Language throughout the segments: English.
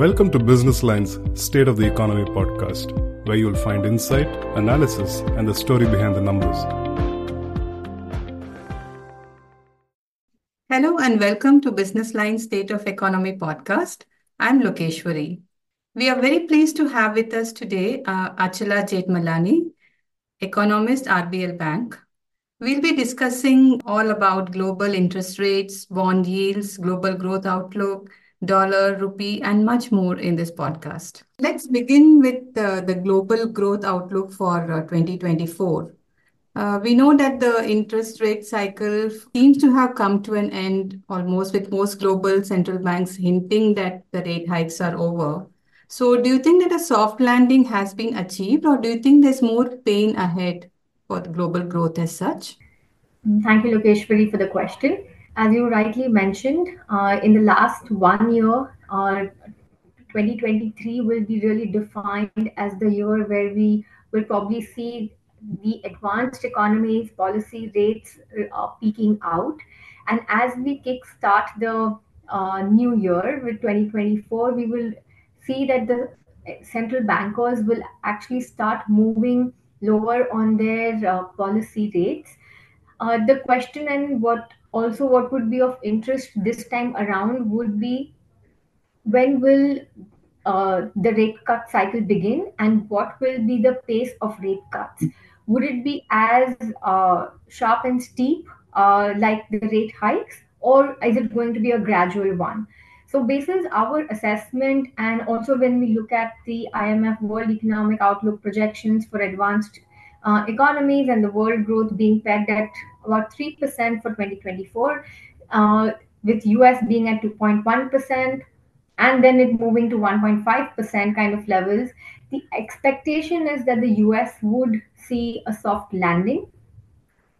Welcome to Business Line's State of the Economy podcast, where you'll find insight, analysis, and the story behind the numbers. Hello and welcome to Business Line's State of Economy podcast. I'm Lokeshwari. We are very pleased to have with us today Achala Jethmalani, economist, RBL Bank. We'll be discussing all about global interest rates, bond yields, global growth outlook, dollar, rupee, and much more in this podcast. Let's begin with the global growth outlook for 2024. We know that the interest rate cycle seems to have come to an end almost, with most global central banks hinting that the rate hikes are over. So do you think that a soft landing has been achieved, or do you think there's more pain ahead for the global growth as such? Thank you, Lokeshwari, for the question. As you rightly mentioned, in the last 1 year, 2023 will be really defined as the year where we will probably see the advanced economies' policy rates peaking out. And as we kickstart the new year with 2024, we will see that the central bankers will actually start moving lower on their policy rates. The question and what would be of interest this time around would be, when will the rate cut cycle begin, and what will be the pace of rate cuts? Would it be as sharp and steep like the rate hikes, or is it going to be a gradual one? So basis our assessment, and also when we look at the IMF World Economic Outlook projections for advanced economies and the world growth being pegged at about 3% for 2024, with US being at 2.1% and then it moving to 1.5% kind of levels, the expectation is that the US would see a soft landing.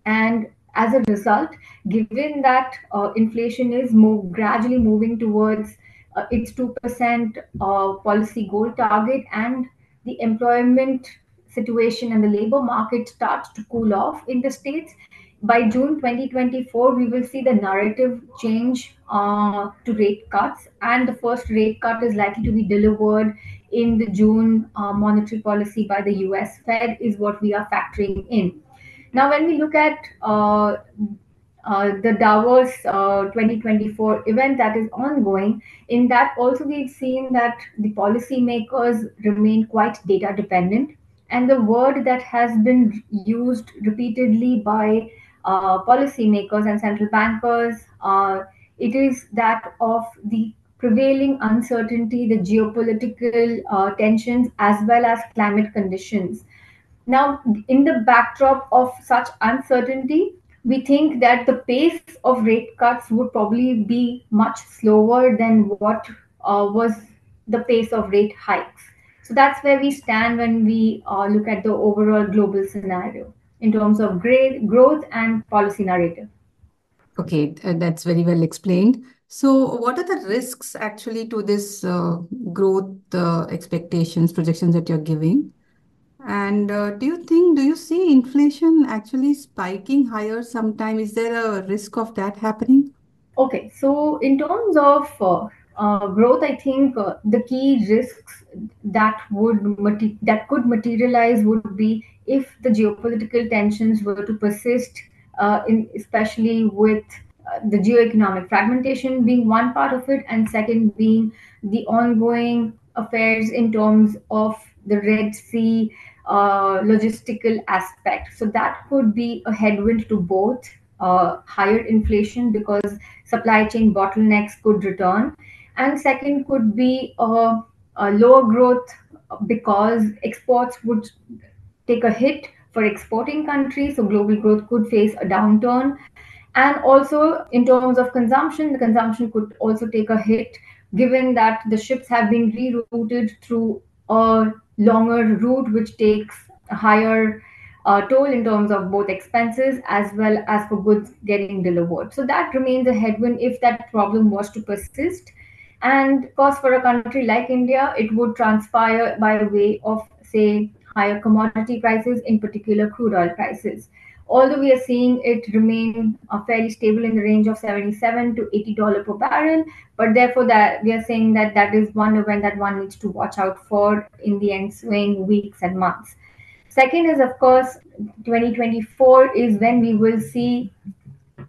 And as a result, given that inflation is gradually moving towards its 2% policy goal target, and the employment situation and the labor market starts to cool off in the States, by June 2024, we will see the narrative change to rate cuts, and the first rate cut is likely to be delivered in the June monetary policy by the US Fed is what we are factoring in. Now, when we look at the Davos 2024 event that is ongoing, in that also we've seen that the policymakers remain quite data dependent. And the word that has been used repeatedly by policymakers and central bankers, it is that of the prevailing uncertainty, the geopolitical tensions, as well as climate conditions. Now, in the backdrop of such uncertainty, we think that the pace of rate cuts would probably be much slower than what was the pace of rate hikes. So that's where we stand when we look at the overall global scenario in terms of growth and policy narrative. Okay, that's very well explained. So what are the risks actually to this growth expectations, projections that you're giving? And do you see inflation actually spiking higher sometime? Is there a risk of that happening? Okay, so in terms of growth, I think the key risks that could materialize would be if the geopolitical tensions were to persist, especially with the geoeconomic fragmentation being one part of it, and second being the ongoing affairs in terms of the Red Sea logistical aspect. So that could be a headwind to both higher inflation, because supply chain bottlenecks could return. And second could be a lower growth, because exports would take a hit for exporting countries. So global growth could face a downturn. And also in terms of consumption, the consumption could also take a hit, given that the ships have been rerouted through a longer route, which takes a higher toll in terms of both expenses as well as for goods getting delivered. So that remains a headwind if that problem was to persist. And of course, for a country like India, it would transpire by way of, say, higher commodity prices, in particular crude oil prices. although we are seeing it remain fairly stable in the range of $77 to $80 per barrel. But therefore, that we are saying that that is one event that one needs to watch out for in the ensuing weeks and months. Second is, of course, 2024 is when we will see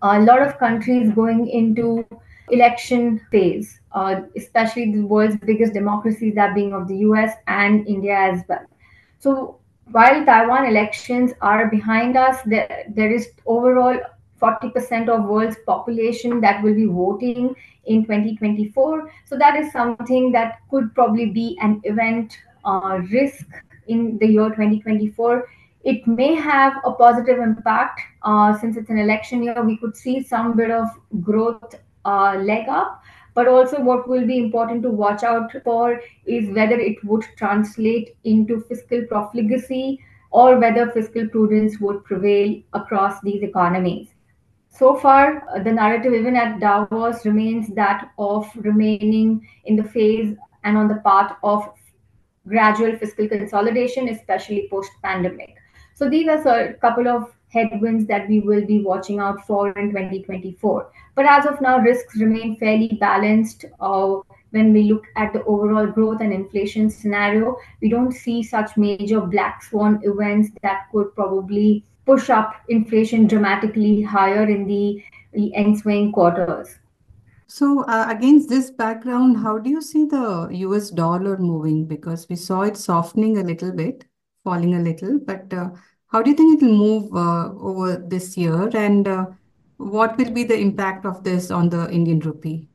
a lot of countries going into election phase, especially the world's biggest democracies, that being of the US and India as well. So while Taiwan elections are behind us, there is overall 40% of world's population that will be voting in 2024. So that is something that could probably be an event risk in the year 2024. It may have a positive impact. Since it's an election year, we could see some bit of growth leg up. But also what will be important to watch out for is whether it would translate into fiscal profligacy or whether fiscal prudence would prevail across these economies. So far, the narrative even at Davos remains that of remaining in the phase and on the path of gradual fiscal consolidation, especially post-pandemic. So these are a couple of headwinds that we will be watching out for in 2024. But as of now, risks remain fairly balanced. When we look at the overall growth and inflation scenario, we don't see such major black swan events that could probably push up inflation dramatically higher in the ensuing quarters. So against this background, how do you see the US dollar moving? Because we saw it softening a little bit, falling a little, but how do you think it will move over this year, and what will be the impact of this on the Indian rupee?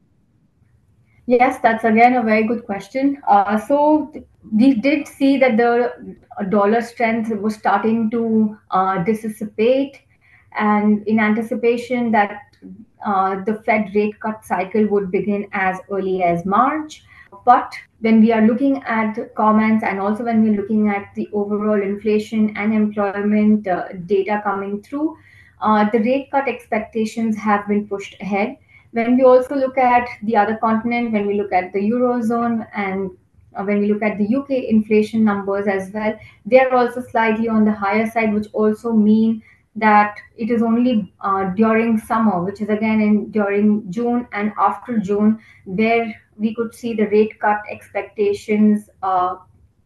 Yes, that's again a very good question. So we did see that the dollar strength was starting to dissipate, and in anticipation that the Fed rate cut cycle would begin as early as March. But when we are looking at comments, and also when we're looking at the overall inflation and employment data coming through, the rate cut expectations have been pushed ahead. When we also look at the other continent, when we look at the Eurozone, and when we look at the UK inflation numbers as well, they are also slightly on the higher side, which also mean that it is only during summer, which is again during June and after June, where we could see the rate cut expectations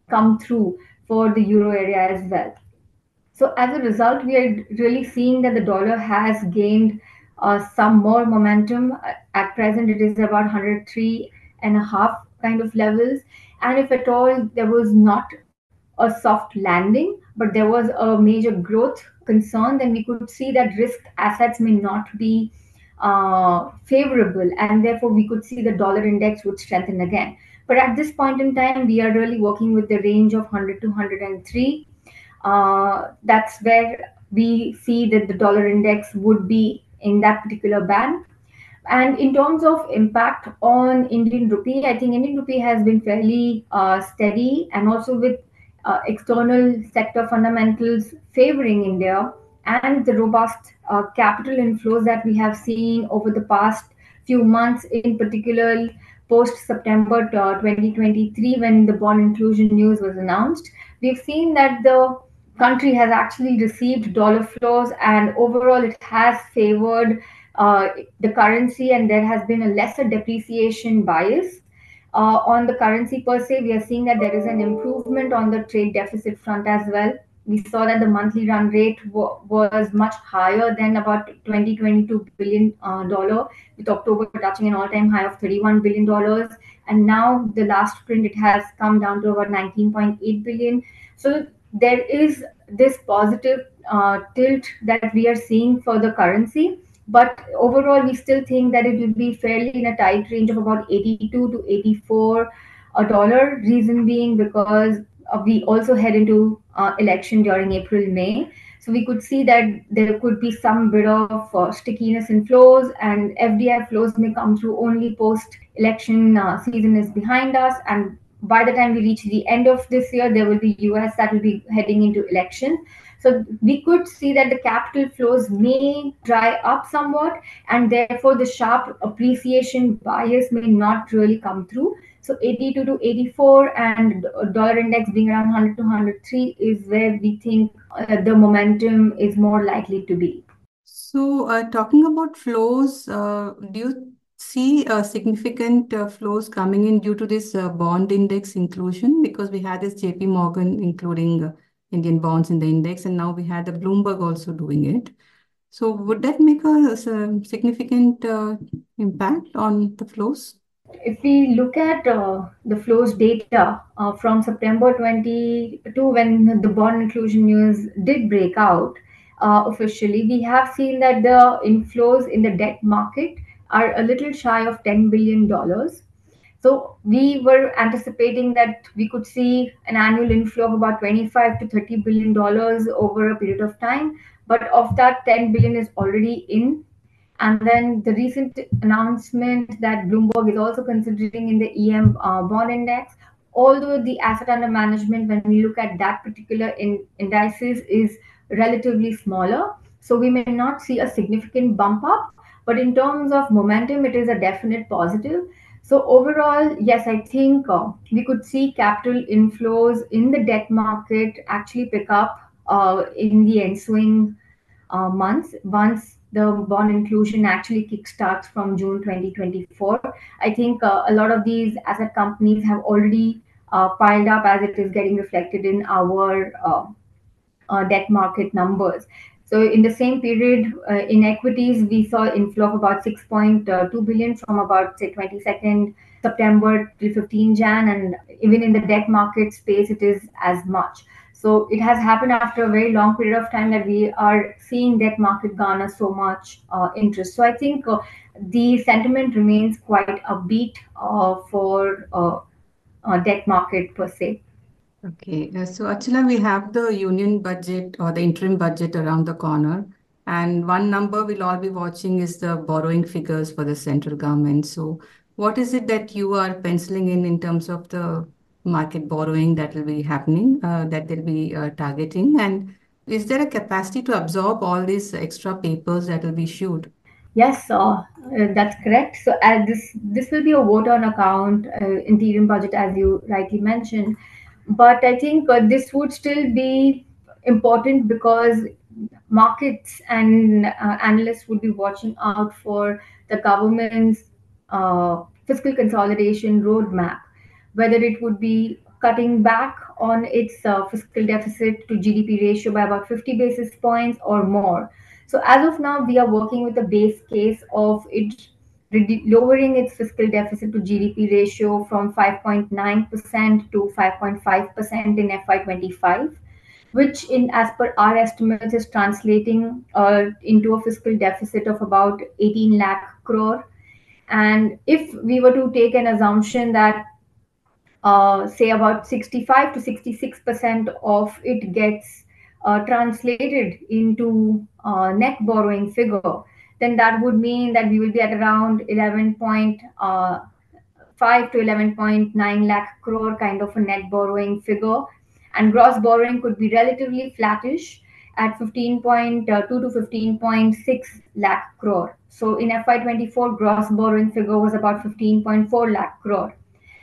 come through for the euro area as well. So as a result, we are really seeing that the dollar has gained some more momentum. At present, it is about 103.5 kind of levels. And if at all, there was not a soft landing, but there was a major growth concern, then we could see that risk assets may not be favorable, and therefore we could see the dollar index would strengthen again. But at this point in time, we are really working with the range of 100 to 103. That's where we see that the dollar index would be in that particular band. And in terms of impact on Indian rupee, I think Indian rupee has been fairly steady, and also with external sector fundamentals favoring India, and the robust capital inflows that we have seen over the past few months, in particular post-September 2023, when the bond inclusion news was announced, we've seen that the country has actually received dollar flows, and overall it has favored the currency, and there has been a lesser depreciation bias. On the currency per se, we are seeing that there is an improvement on the trade deficit front as well. We saw that the monthly run rate was much higher than about $22 billion, with October touching an all-time high of $31 billion. And now the last print, it has come down to about $19.8 billion. So there is this positive tilt that we are seeing for the currency. But overall, we still think that it will be fairly in a tight range of about $82 to $84. Reason being because we also head into election during April, May. So we could see that there could be some bit of stickiness in flows, and FDI flows may come through only post-election season is behind us. And by the time we reach the end of this year, there will be US that will be heading into election. So we could see that the capital flows may dry up somewhat, and therefore the sharp appreciation bias may not really come through. So 82 to 84 and dollar index being around 100 to 103 is where we think the momentum is more likely to be. So talking about flows, do you see significant flows coming in due to this bond index inclusion? Because we had this JP Morgan including Indian bonds in the index, and now we had the Bloomberg also doing it. So would that make a significant impact on the flows? If we look at the flows data from September 22, when the bond inclusion news did break out officially, we have seen that the inflows in the debt market are a little shy of $10 billion. So we were anticipating that we could see an annual inflow of about $25 to $30 billion over a period of time. But of that, $10 billion is already in. And then the recent announcement that Bloomberg is also considering in the EM bond index, although the asset under management, when we look at that particular indices, is relatively smaller. So we may not see a significant bump up, but in terms of momentum, it is a definite positive. So overall, yes, I think we could see capital inflows in the debt market actually pick up in the ensuing months once the bond inclusion actually kickstarts from June 2024. I think a lot of these asset companies have already piled up as it is getting reflected in our debt market numbers. So in the same period in equities, we saw inflow of about 6.2 billion from about say 22nd September to 15 Jan, and even in the debt market space, it is as much. So it has happened after a very long period of time that we are seeing debt market garner so much interest. So I think the sentiment remains quite upbeat for debt market per se. Okay. So Achala, we have the union budget or the interim budget around the corner. And one number we'll all be watching is the borrowing figures for the central government. So what is it that you are penciling in terms of the market borrowing that will be happening, that they'll be targeting? And is there a capacity to absorb all these extra papers that will be issued? Yes, that's correct. So this will be a vote on account interim budget, as you rightly mentioned. But I think this would still be important because markets and analysts would be watching out for the government's fiscal consolidation roadmap, whether it would be cutting back on its fiscal deficit to GDP ratio by about 50 basis points or more. So as of now, we are working with a base case of it lowering its fiscal deficit to GDP ratio from 5.9% to 5.5% in FY25, which as per our estimates is translating into a fiscal deficit of about 18 lakh crore. And if we were to take an assumption that say about 65 to 66% of it gets translated into net borrowing figure, then that would mean that we will be at around 11.5 to 11.9 lakh crore kind of a net borrowing figure. And gross borrowing could be relatively flattish at 15.2 to 15.6 lakh crore. So in FY24, gross borrowing figure was about 15.4 lakh crore.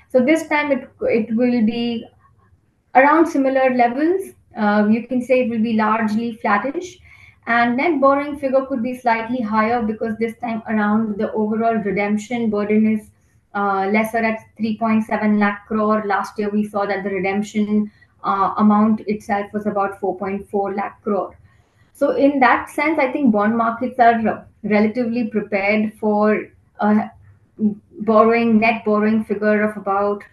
So this time it will be around similar levels. You can say it will be largely flattish. And net borrowing figure could be slightly higher because this time around the overall redemption burden is lesser at 3.7 lakh crore. Last year, we saw that the redemption amount itself was about 4.4 lakh crore. So in that sense, I think bond markets are relatively prepared for net borrowing figure of about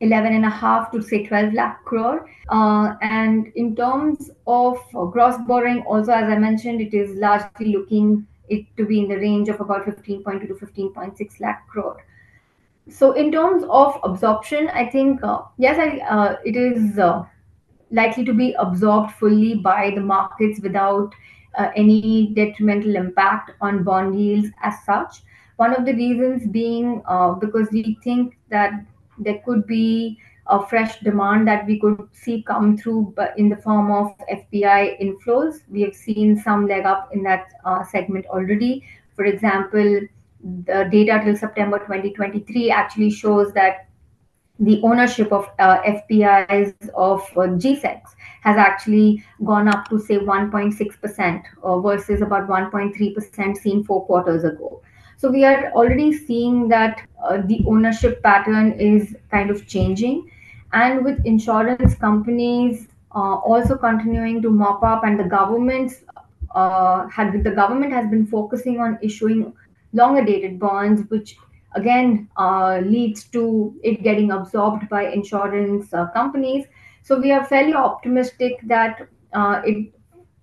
11.5 to say 12 lakh crore. And in terms of gross borrowing, also, as I mentioned, it is largely looking it to be in the range of about 15.2 to 15.6 lakh crore. So in terms of absorption, I think, yes, it is likely to be absorbed fully by the markets without any detrimental impact on bond yields as such. One of the reasons being because we think that there could be a fresh demand that we could see come through in the form of FPI inflows. We have seen some leg up in that segment already. For example, the data till September 2023 actually shows that the ownership of FPIs of GSecs has actually gone up to say 1.6% versus about 1.3% seen 4 quarters ago. So we are already seeing that the ownership pattern is kind of changing, and with insurance companies also continuing to mop up, and the governments the government has been focusing on issuing longer dated bonds, which again leads to it getting absorbed by insurance companies. So we are fairly optimistic that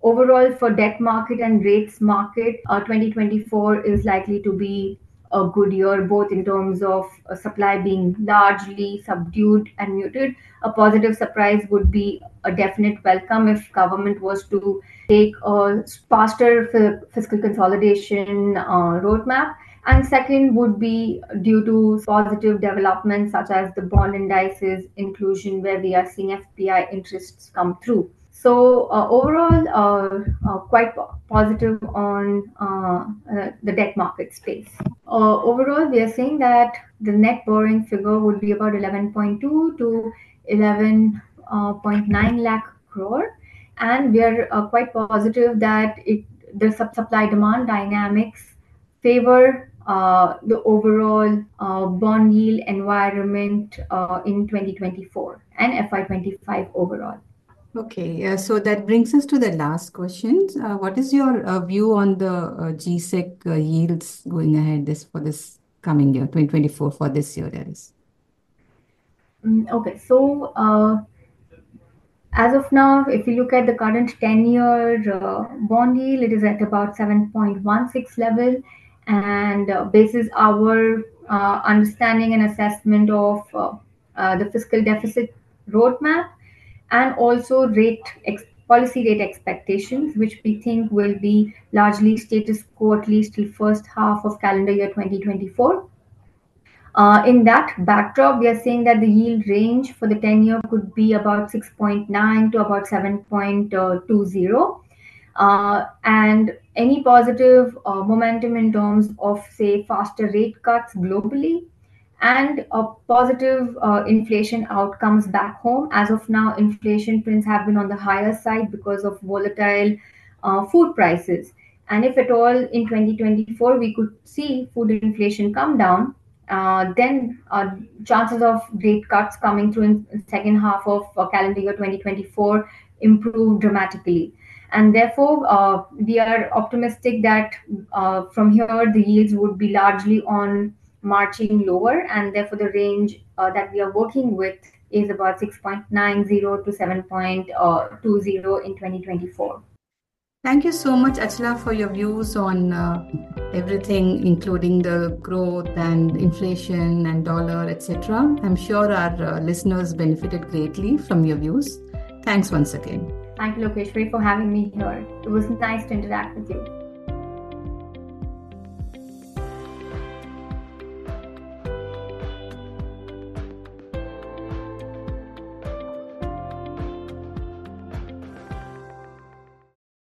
overall for debt market and rates market, 2024 is likely to be a good year, both in terms of supply being largely subdued and muted. A positive surprise would be a definite welcome if government was to take a faster fiscal consolidation roadmap. And second would be due to positive developments such as the bond indices inclusion, where we are seeing FPI interests come through. So overall, quite positive on the debt market space. Overall, we are saying that the net borrowing figure would be about 11.2 to 11.9 lakh crore. And we are quite positive that the supply-demand dynamics favor the overall bond yield environment in 2024 and FY25 overall. Okay, so that brings us to the last question. What is your view on the GSEC yields going ahead for this coming year, 2024, for this year, that is? Okay, so as of now, if you look at the current 10-year bond yield, it is at about 7.16 level. And basis our understanding and assessment of the fiscal deficit roadmap and also policy rate expectations, which we think will be largely status quo at least till first half of calendar year 2024. In that backdrop, we are seeing that the yield range for the 10-year could be about 6.9 to about 7.20. And any positive momentum in terms of, say, faster rate cuts globally and positive inflation outcomes back home. As of now, inflation prints have been on the higher side because of volatile food prices. And if at all in 2024 we could see food inflation come down, then chances of rate cuts coming through in second half of calendar year 2024 improve dramatically. And therefore, we are optimistic that from here, the yields would be largely on marching lower. And therefore, the range that we are working with is about 6.90 to 7.20 in 2024. Thank you so much, Achala, for your views on everything, including the growth and inflation and dollar, etc. I'm sure our listeners benefited greatly from your views. Thanks once again. Thank you, Lokeshwari, for having me here. It was nice to interact with you.